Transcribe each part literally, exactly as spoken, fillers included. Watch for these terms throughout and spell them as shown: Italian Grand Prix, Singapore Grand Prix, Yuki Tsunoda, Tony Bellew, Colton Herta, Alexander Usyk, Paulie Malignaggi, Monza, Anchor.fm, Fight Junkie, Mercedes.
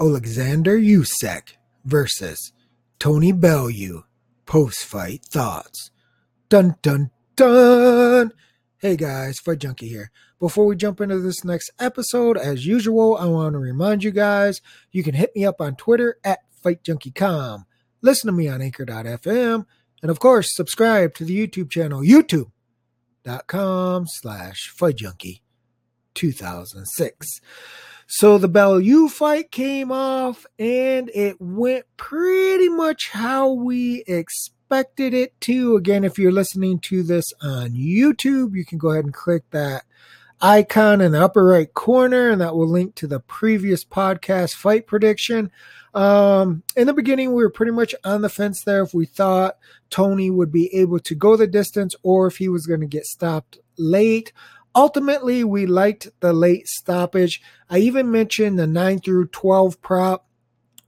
Alexander Usyk versus Tony Bellew. Post-fight thoughts. Dun, dun, dun. Hey guys, Fight Junkie here. Before we jump into this next episode, as usual, I want to remind you guys, you can hit me up on Twitter at Fight Junkie dot com. Listen to me on Anchor dot f m. And of course, subscribe to the YouTube channel, YouTube dot com slash Fight Junkie two thousand six. So the Bellew fight came off and it went pretty much how we expected it to. Again, if you're listening to this on YouTube, you can go ahead and click that icon in the upper right corner, and that will link to the previous podcast fight prediction. Um, in the beginning, we were pretty much on the fence there if we thought Tony would be able to go the distance or if he was going to get stopped late. Ultimately, we liked the late stoppage. I even mentioned the nine through twelve prop,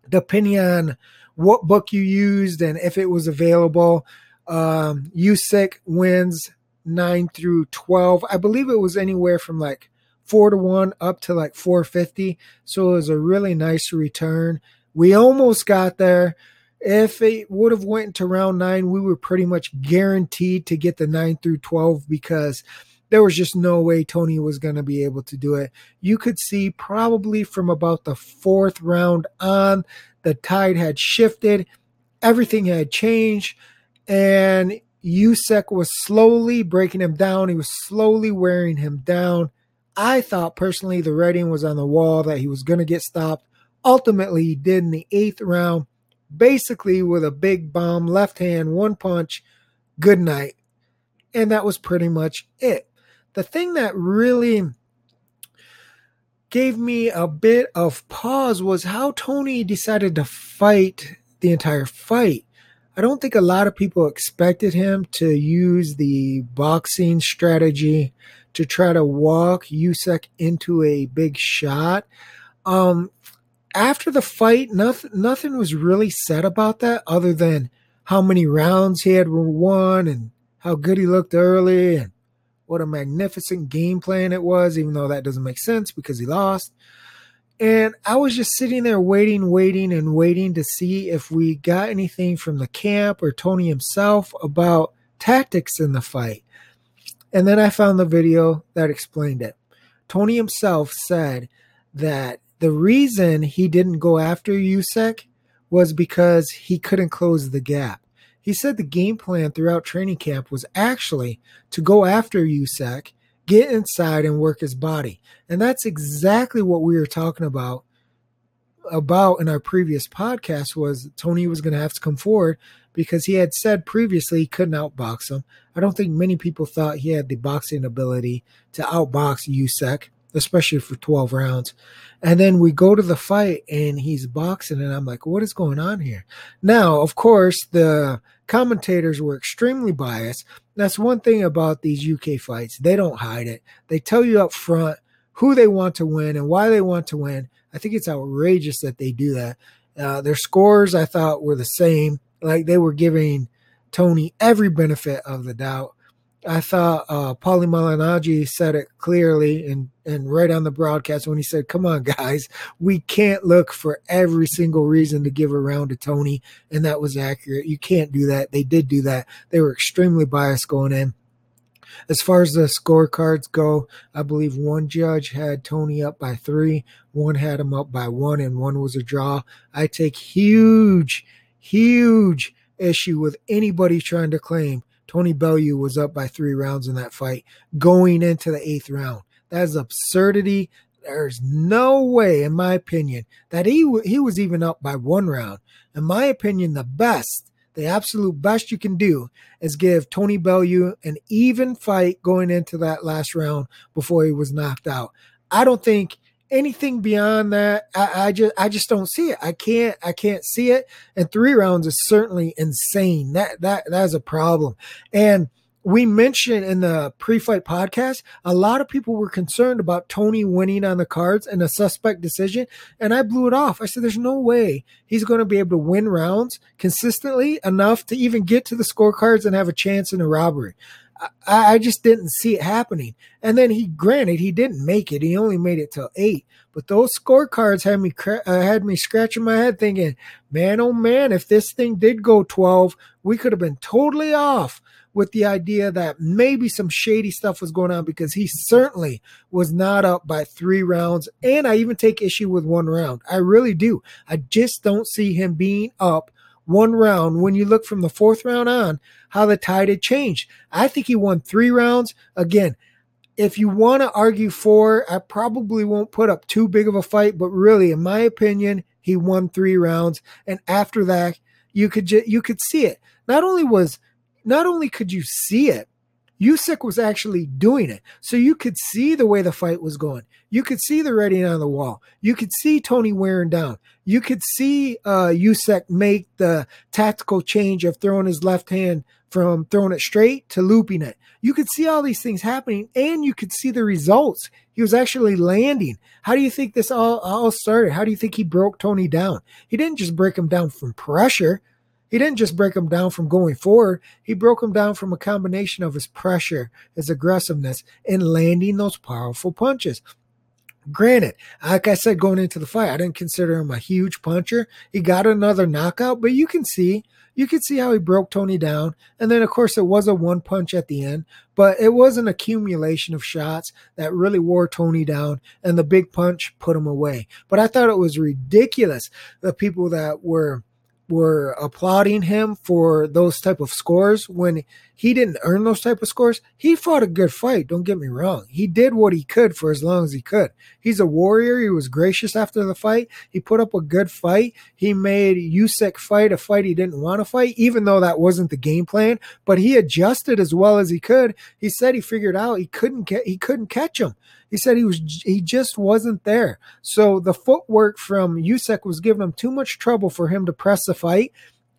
depending on what book you used and if it was available. Um, Usyk wins nine through twelve. I believe it was anywhere from like four to one up to like four fifty. So it was a really nice return. We almost got there. If it would have went to round nine, we were pretty much guaranteed to get the nine through twelve because there was just no way Tony was going to be able to do it. You could see probably from about the fourth round on, the tide had shifted. Everything had changed. And Usyk was slowly breaking him down. He was slowly wearing him down. I thought personally the writing was on the wall that he was going to get stopped. Ultimately, he did in the eighth round, basically with a big bomb, left hand, one punch, good night. And that was pretty much it. The thing that really gave me a bit of pause was how Tony decided to fight the entire fight. I don't think a lot of people expected him to use the boxing strategy to try to walk Usyk into a big shot. Um, after the fight, nothing, nothing was really said about that other than how many rounds he had won and how good he looked early and what a magnificent game plan it was, even though that doesn't make sense because he lost. And I was just sitting there waiting, waiting, and waiting to see if we got anything from the camp or Tony himself about tactics in the fight. And then I found the video that explained it. Tony himself said that the reason he didn't go after Usyk was because he couldn't close the gap. He said the game plan throughout training camp was actually to go after Usyk, get inside, and work his body. And that's exactly what we were talking about about in our previous podcast was Tony was going to have to come forward because he had said previously he couldn't outbox him. I don't think many people thought he had the boxing ability to outbox Usyk, especially for twelve rounds. And then we go to the fight and he's boxing and I'm like, what is going on here? Now, of course, the commentators were extremely biased. That's one thing about these U K fights. They don't hide it. They tell you up front who they want to win and why they want to win. I think it's outrageous that they do that. Uh, their scores, I thought, were the same. Like they were giving Tony every benefit of the doubt. I thought uh, Paulie Malignaggi said it clearly and, and right on the broadcast when he said, come on, guys, we can't look for every single reason to give a round to Tony. And that was accurate. You can't do that. They did do that. They were extremely biased going in. As far as the scorecards go, I believe one judge had Tony up by three, one had him up by one, and one was a draw. I take huge, huge issue with anybody trying to claim Tony Bellew was up by three rounds in that fight going into the eighth round. That is absurdity. There's no way, in my opinion, that he, w- he was even up by one round. In my opinion, the best, the absolute best you can do is give Tony Bellew an even fight going into that last round before he was knocked out. I don't think anything beyond that, I, I just I just don't see it. I can't I can't see it. And three rounds is certainly insane. That that that is a problem. And we mentioned in the pre-fight podcast, a lot of people were concerned about Tony winning on the cards and a suspect decision. And I blew it off. I said, there's no way he's going to be able to win rounds consistently enough to even get to the scorecards and have a chance in a robbery. I, I just didn't see it happening. And then he, granted, he didn't make it. He only made it till eight. But those scorecards had me cra- uh, had me scratching my head thinking, man, oh, man, if this thing did go twelve, we could have been totally off with the idea that maybe some shady stuff was going on, because he certainly was not up by three rounds. And I even take issue with one round. I really do. I just don't see him being up one round. When you look from the fourth round on, how the tide had changed. I think he won three rounds. Again, if you want to argue for, I probably won't put up too big of a fight, but really, in my opinion, he won three rounds. And after that, you could ju- you could see it. Not only was Not only could you see it, Usyk was actually doing it. So you could see the way the fight was going. You could see the writing on the wall. You could see Tony wearing down. You could see uh, Usyk make the tactical change of throwing his left hand from throwing it straight to looping it. You could see all these things happening, and you could see the results. He was actually landing. How do you think this all, all started? How do you think he broke Tony down? He didn't just break him down from pressure. He didn't just break him down from going forward. He broke him down from a combination of his pressure, his aggressiveness, and landing those powerful punches. Granted, like I said, going into the fight, I didn't consider him a huge puncher. He got another knockout, but you can see, you can see how he broke Tony down. And then, of course, it was a one punch at the end, but it was an accumulation of shots that really wore Tony down, and the big punch put him away. But I thought it was ridiculous, the people that were were applauding him for those type of scores when he didn't earn those type of scores. He fought a good fight. Don't get me wrong. He did what he could for as long as he could. He's a warrior. He was gracious after the fight. He put up a good fight. He made Usyk fight a fight he didn't want to fight, even though that wasn't the game plan, but he adjusted as well as he could. He said he figured out he couldn't get, he couldn't catch him. He said he was, he just wasn't there. So the footwork from Usyk was giving him too much trouble for him to press the fight,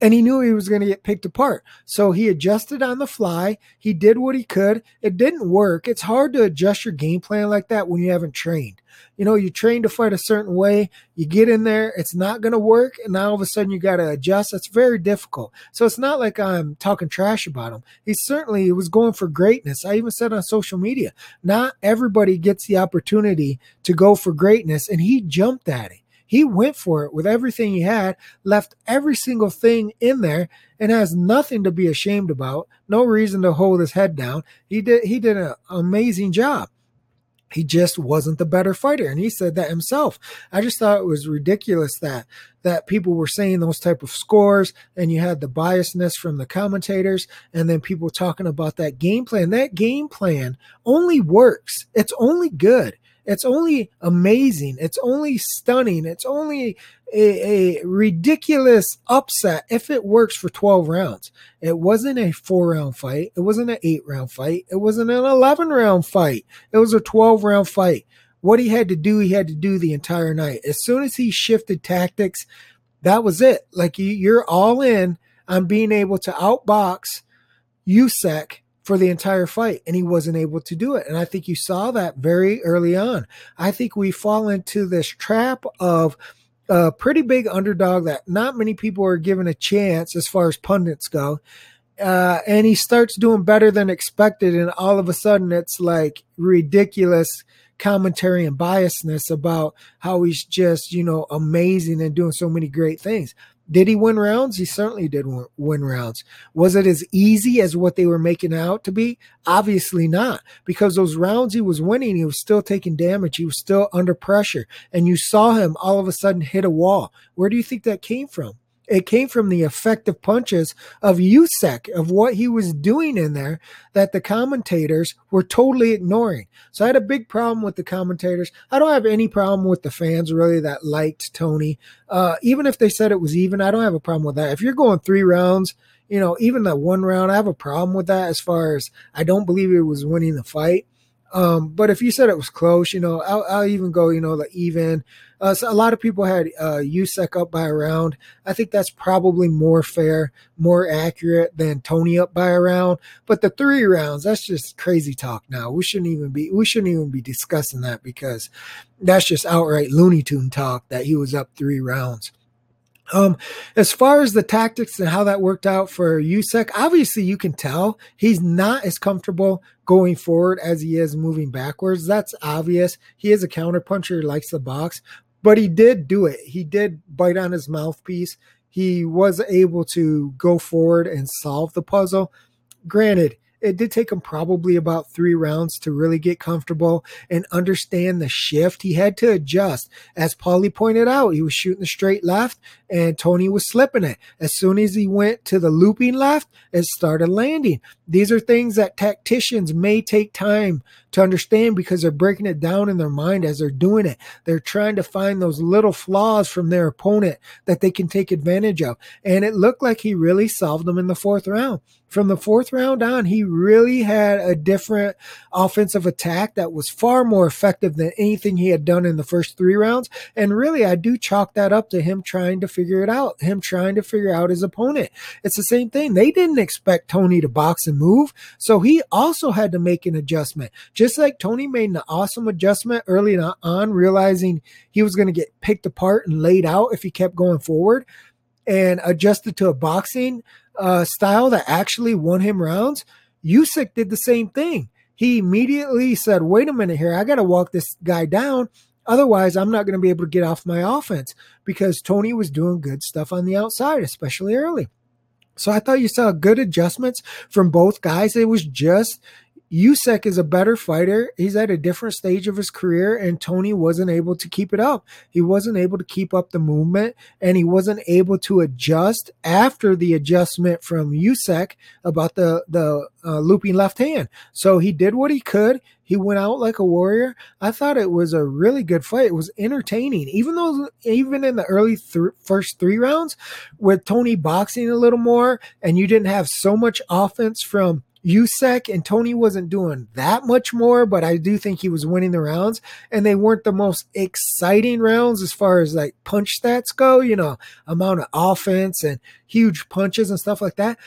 and he knew he was going to get picked apart. So he adjusted on the fly. He did what he could. It didn't work. It's hard to adjust your game plan like that when you haven't trained. You know, you train to fight a certain way. You get in there. It's not going to work. And now all of a sudden you got to adjust. It's very difficult. So it's not like I'm talking trash about him. He certainly was going for greatness. I even said on social media, not everybody gets the opportunity to go for greatness. And he jumped at it. He went for it with everything he had, left every single thing in there, and has nothing to be ashamed about. No reason to hold his head down. He did he did an amazing job. He just wasn't the better fighter, and he said that himself. I just thought it was ridiculous that that people were saying those type of scores, and you had the biasness from the commentators, and then people talking about that game plan. That game plan only works. It's only good. It's only amazing. It's only stunning. It's only a, a ridiculous upset if it works for twelve rounds. It wasn't a four-round fight. It wasn't an eight-round fight. It wasn't an eleven-round fight. It was a twelve-round fight. What he had to do, he had to do the entire night. As soon as he shifted tactics, that was it. Like, you're all in on being able to outbox Usyk for the entire fight, and he wasn't able to do it. And I think you saw that very early on. I think we fall into this trap of a pretty big underdog that not many people are given a chance as far as pundits go. Uh, and he starts doing better than expected, and all of a sudden it's like ridiculous commentary and biasness about how he's just, you know, amazing and doing so many great things. Did he win rounds? He certainly did win rounds. Was it as easy as what they were making out to be? Obviously not, because those rounds he was winning, he was still taking damage. He was still under pressure. And you saw him all of a sudden hit a wall. Where do you think that came from? It came from the effective punches of Usyk, of what he was doing in there that the commentators were totally ignoring. So I had a big problem with the commentators. I don't have any problem with the fans, really, that liked Tony. Uh, even if they said it was even, I don't have a problem with that. If you're going three rounds, you know, even that one round, I have a problem with that as far as I don't believe he was winning the fight. Um, but if you said it was close, you know, I'll, I'll even go, you know, the even. Uh, so a lot of people had uh, Usyk up by a round. I think that's probably more fair, more accurate than Tony up by a round. But the three rounds, that's just crazy talk. Now we shouldn't even be we shouldn't even be discussing that, because that's just outright Looney Tune talk that he was up three rounds. Um, as far as the tactics and how that worked out for Usyk, obviously you can tell he's not as comfortable going forward as he is moving backwards. That's obvious. He is a counterpuncher, likes the box, but he did do it. He did bite on his mouthpiece. He was able to go forward and solve the puzzle. Granted, it did take him probably about three rounds to really get comfortable and understand the shift. He had to adjust. As Paulie pointed out, he was shooting the straight left and Tony was slipping it. As soon as he went to the looping left, it started landing. These are things that tacticians may take time to understand because they're breaking it down in their mind as they're doing it. They're trying to find those little flaws from their opponent that they can take advantage of. And it looked like he really solved them in the fourth round. From the fourth round on, he really had a different offensive attack that was far more effective than anything he had done in the first three rounds. And really, I do chalk that up to him trying to figure it out, him trying to figure out his opponent. It's the same thing. They didn't expect Tony to box and move, so he also had to make an adjustment. Just like Tony made an awesome adjustment early on, realizing he was going to get picked apart and laid out if he kept going forward, and adjusted to a boxing uh, style that actually won him rounds. Usyk did the same thing. He immediately said, wait a minute here, I got to walk this guy down. Otherwise, I'm not going to be able to get off my offense, because Tony was doing good stuff on the outside, especially early. So I thought you saw good adjustments from both guys. It was just... Usyk is a better fighter. He's at a different stage of his career, and Tony wasn't able to keep it up. He wasn't able to keep up the movement, and he wasn't able to adjust after the adjustment from Usyk about the, the uh, looping left hand. So he did what he could. He went out like a warrior. I thought it was a really good fight. It was entertaining. Even though, even in the early th- first three rounds, with Tony boxing a little more, and you didn't have so much offense from Usyk, and Tony wasn't doing that much more, but I do think he was winning the rounds, and they weren't the most exciting rounds as far as like punch stats go, you know, amount of offense and huge punches and stuff like that.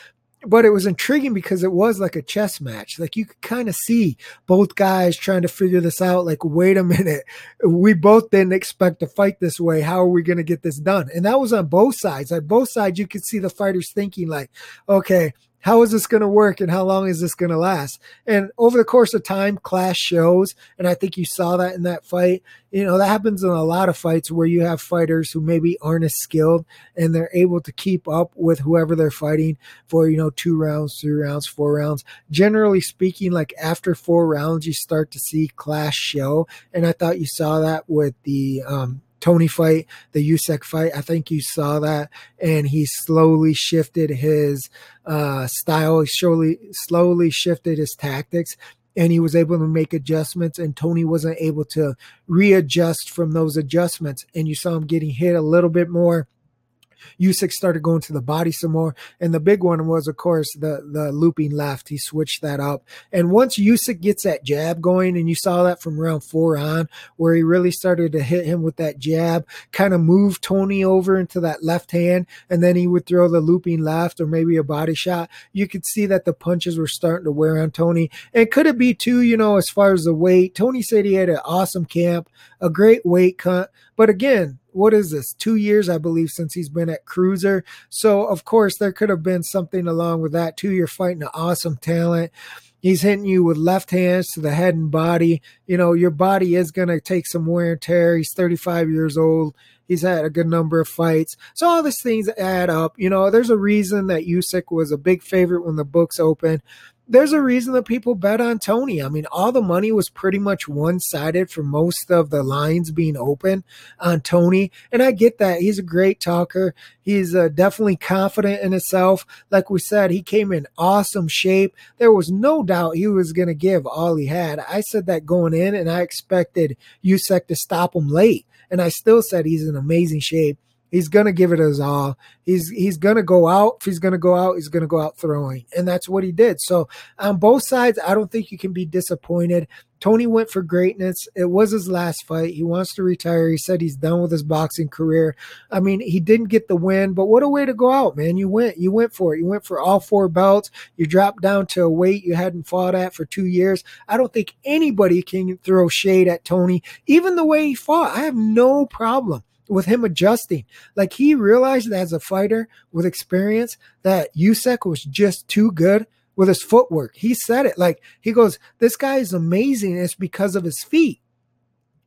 But it was intriguing because it was like a chess match. Like you could kind of see both guys trying to figure this out. Like, wait a minute, we both didn't expect to fight this way. How are we going to get this done? And that was on both sides. Like both sides, you could see the fighters thinking like, okay, how is this going to work and how long is this going to last? And over the course of time, class shows, and I think you saw that in that fight. You know, that happens in a lot of fights where you have fighters who maybe aren't as skilled and they're able to keep up with whoever they're fighting for, you know, two rounds, three rounds, four rounds. Generally speaking, like after four rounds, you start to see class show. And I thought you saw that with the um, Tony fight, the Usyk fight. I think you saw that, and he slowly shifted his uh, style, slowly, slowly shifted his tactics, and he was able to make adjustments, and Tony wasn't able to readjust from those adjustments, and you saw him getting hit a little bit more. Usyk started going to the body some more, and the big one was, of course, the the looping left. He switched that up, and once Usyk gets that jab going, and you saw that from round four on, where he really started to hit him with that jab, kind of moved Tony over into that left hand, and then he would throw the looping left or maybe a body shot. You could see that the punches were starting to wear on Tony, and could it be too, you know, as far as the weight? Tony said he had an awesome camp, a great weight cut, but again, what is this? Two years, I believe, since he's been at Cruiser. So, of course, there could have been something along with that, too. You're fighting an awesome talent. He's hitting you with left hands to the head and body. You know, your body is going to take some wear and tear. He's thirty-five years old. He's had a good number of fights. So all these things add up. You know, there's a reason that Usyk was a big favorite when the books opened. There's a reason that people bet on Tony. I mean, all the money was pretty much one-sided for most of the lines being open on Tony. And I get that. He's a great talker. He's uh, definitely confident in himself. Like we said, he came in awesome shape. There was no doubt he was going to give all he had. I said that going in, and I expected Usyk to stop him late. And I still said he's in amazing shape. He's going to give it his all. He's he's going to go out. If he's going to go out, he's going to go out throwing. And that's what he did. So on both sides, I don't think you can be disappointed. Tony went for greatness. It was his last fight. He wants to retire. He said he's done with his boxing career. I mean, he didn't get the win, but what a way to go out, man. You went. You went for it. You went for all four belts. You dropped down to a weight you hadn't fought at for two years. I don't think anybody can throw shade at Tony, even the way he fought. I have no problem with him adjusting. Like, he realized that as a fighter with experience that Usyk was just too good with his footwork. He said it. Like, he goes, this guy is amazing. It's because of his feet.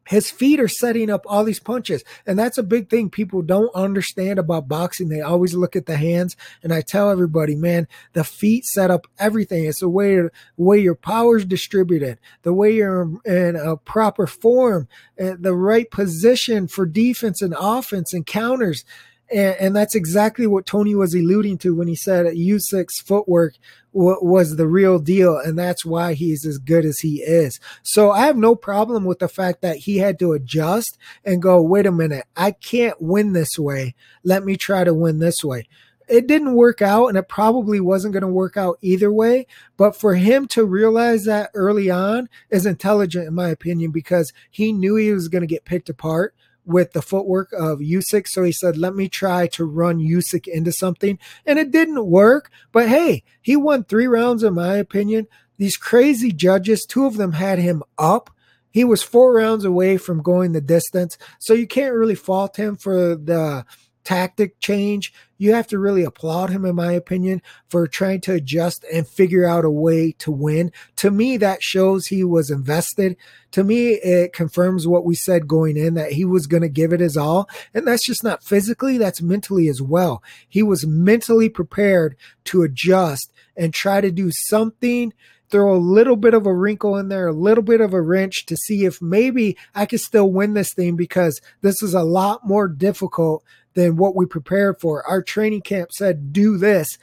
His feet are setting up all these punches. And that's a big thing people don't understand about boxing. They always look at the hands. And I tell everybody, man, the feet set up everything. It's the way, way your power is distributed, the way you're in a proper form, the right position for defense and offense and counters. And, and that's exactly what Tony was alluding to when he said Usyk's footwork w- was the real deal, and that's why he's as good as he is. So I have no problem with the fact that he had to adjust and go, wait a minute, I can't win this way. Let me try to win this way. It didn't work out, and it probably wasn't going to work out either way. But for him to realize that early on is intelligent, in my opinion, because he knew he was going to get picked apart with the footwork of Usyk. So he said, let me try to run Usyk into something. And it didn't work. But hey, he won three rounds, in my opinion. These crazy judges, two of them had him up. He was four rounds away from going the distance. So you can't really fault him for the tactic change. You have to really applaud him, in my opinion, for trying to adjust and figure out a way to win. To me, that shows he was invested. To me, it confirms what we said going in, that he was going to give it his all. And that's just not physically, that's mentally as well. He was mentally prepared to adjust and try to do something, throw a little bit of a wrinkle in there, a little bit of a wrench to see if maybe I can still win this thing, because this is a lot more difficult than what we prepared for. Our training camp said, do this,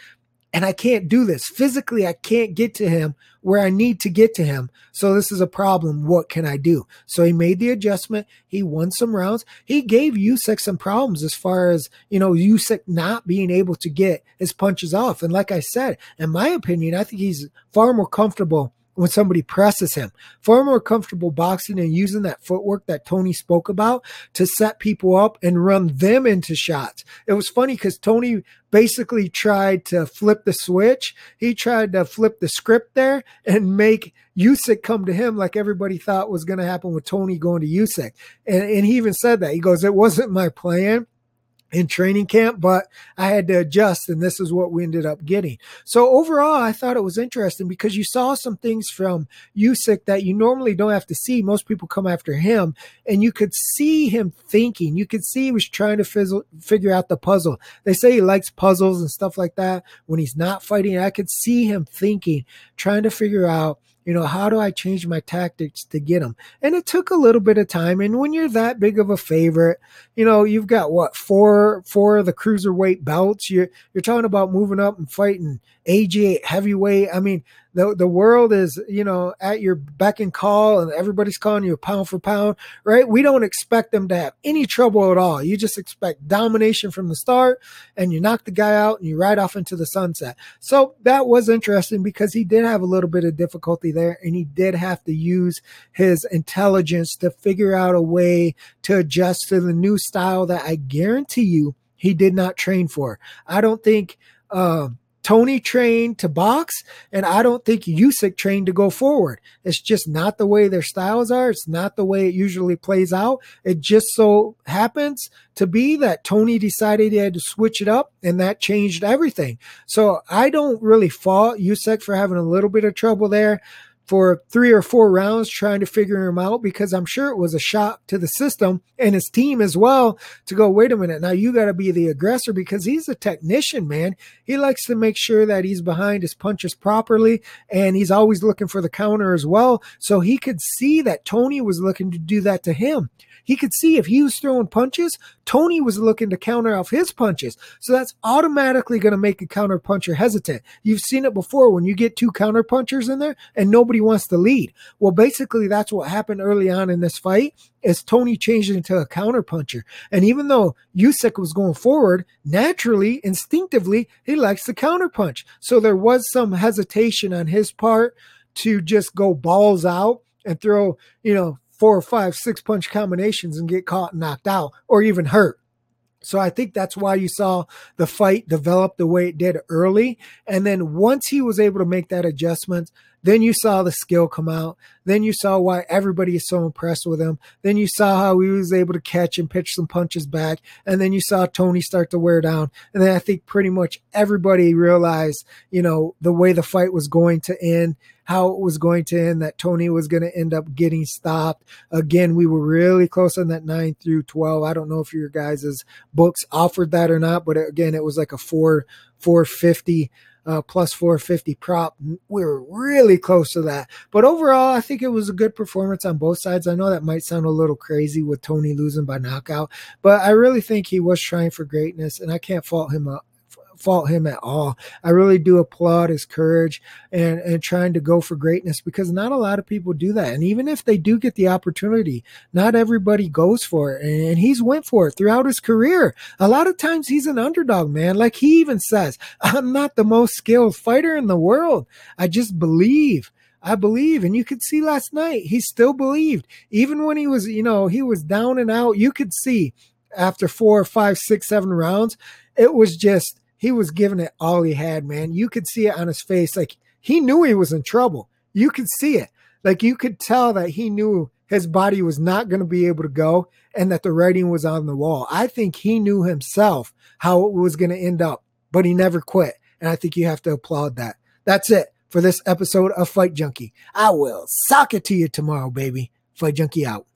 and I can't do this. Physically, I can't get to him where I need to get to him. So this is a problem. What can I do? So he made the adjustment. He won some rounds. He gave Usyk some problems as far as, you know, Usyk not being able to get his punches off. And like I said, in my opinion, I think he's far more comfortable when somebody presses him, far more comfortable boxing and using that footwork that Tony spoke about to set people up and run them into shots. It was funny because Tony basically tried to flip the switch. He tried to flip the script there and make Usyk come to him like everybody thought was going to happen with Tony going to Usyk. And, and he even said that. He goes, it wasn't my plan in training camp, but I had to adjust, and this is what we ended up getting. So overall, I thought it was interesting because you saw some things from Usyk that you normally don't have to see. Most people come after him, and you could see him thinking. You could see he was trying to fizzle, figure out the puzzle. They say he likes puzzles and stuff like that when he's not fighting. I could see him thinking, trying to figure out, you know, how do I change my tactics to get him? And it took a little bit of time. And when you're that big of a favorite, you know, you've got what, four, four of the cruiserweight belts. You're, you're talking about moving up and fighting A G eight heavyweight. I mean, the, the world is, you know, at your beck and call, and everybody's calling you pound for pound, right? We don't expect them to have any trouble at all. You just expect domination from the start, and you knock the guy out and you ride off into the sunset. So that was interesting because he did have a little bit of difficulty there, and he did have to use his intelligence to figure out a way to adjust to the new style that I guarantee you he did not train for. I don't think uh, Tony trained to box, and I don't think Usyk trained to go forward. It's just not the way their styles are. It's not the way it usually plays out. It just so happens to be that Tony decided he had to switch it up, and that changed everything. So I don't really fault Usyk for having a little bit of trouble there for three or four rounds trying to figure him out, because I'm sure it was a shock to the system and his team as well to go, wait a minute, now you got to be the aggressor, because he's a technician, man. He likes to make sure that he's behind his punches properly, and he's always looking for the counter as well. So he could see that Tony was looking to do that to him. He could see if he was throwing punches, Tony was looking to counter off his punches. So that's automatically going to make a counter puncher hesitant. You've seen it before when you get two counter punchers in there and nobody wants to lead. Well, basically that's what happened early on in this fight is Tony changed into a counter puncher. And even though Usyk was going forward, naturally, instinctively, he likes to counter punch. So there was some hesitation on his part to just go balls out and throw, you know, four or five, six punch combinations and get caught and knocked out or even hurt. So I think that's why you saw the fight develop the way it did early. And then once he was able to make that adjustment, then you saw the skill come out. Then you saw why everybody is so impressed with him. Then you saw how he was able to catch and pitch some punches back. And then you saw Tony start to wear down. And then I think pretty much everybody realized, you know, the way the fight was going to end, how it was going to end, that Tony was going to end up getting stopped. Again, we were really close on that nine through twelve. I don't know if your guys' books offered that or not, but again, it was like a four, four fifty, uh, plus four fifty prop. We were really close to that. But overall, I think it was a good performance on both sides. I know that might sound a little crazy with Tony losing by knockout, but I really think he was trying for greatness, and I can't fault him up. fault him at all. I really do applaud his courage and, and trying to go for greatness, because not a lot of people do that. And even if they do get the opportunity, not everybody goes for it. And he's went for it throughout his career. A lot of times he's an underdog, man. Like he even says, I'm not the most skilled fighter in the world. I just believe. I believe. And you could see last night, he still believed. Even when he was, you know, he was down and out, you could see after four, five, six, seven rounds, it was just, he was giving it all he had, man. You could see it on his face. Like he knew he was in trouble. You could see it. Like you could tell that he knew his body was not going to be able to go and that the writing was on the wall. I think he knew himself how it was going to end up, but he never quit. And I think you have to applaud that. That's it for this episode of Fight Junkie. I will sock it to you tomorrow, baby. Fight Junkie out.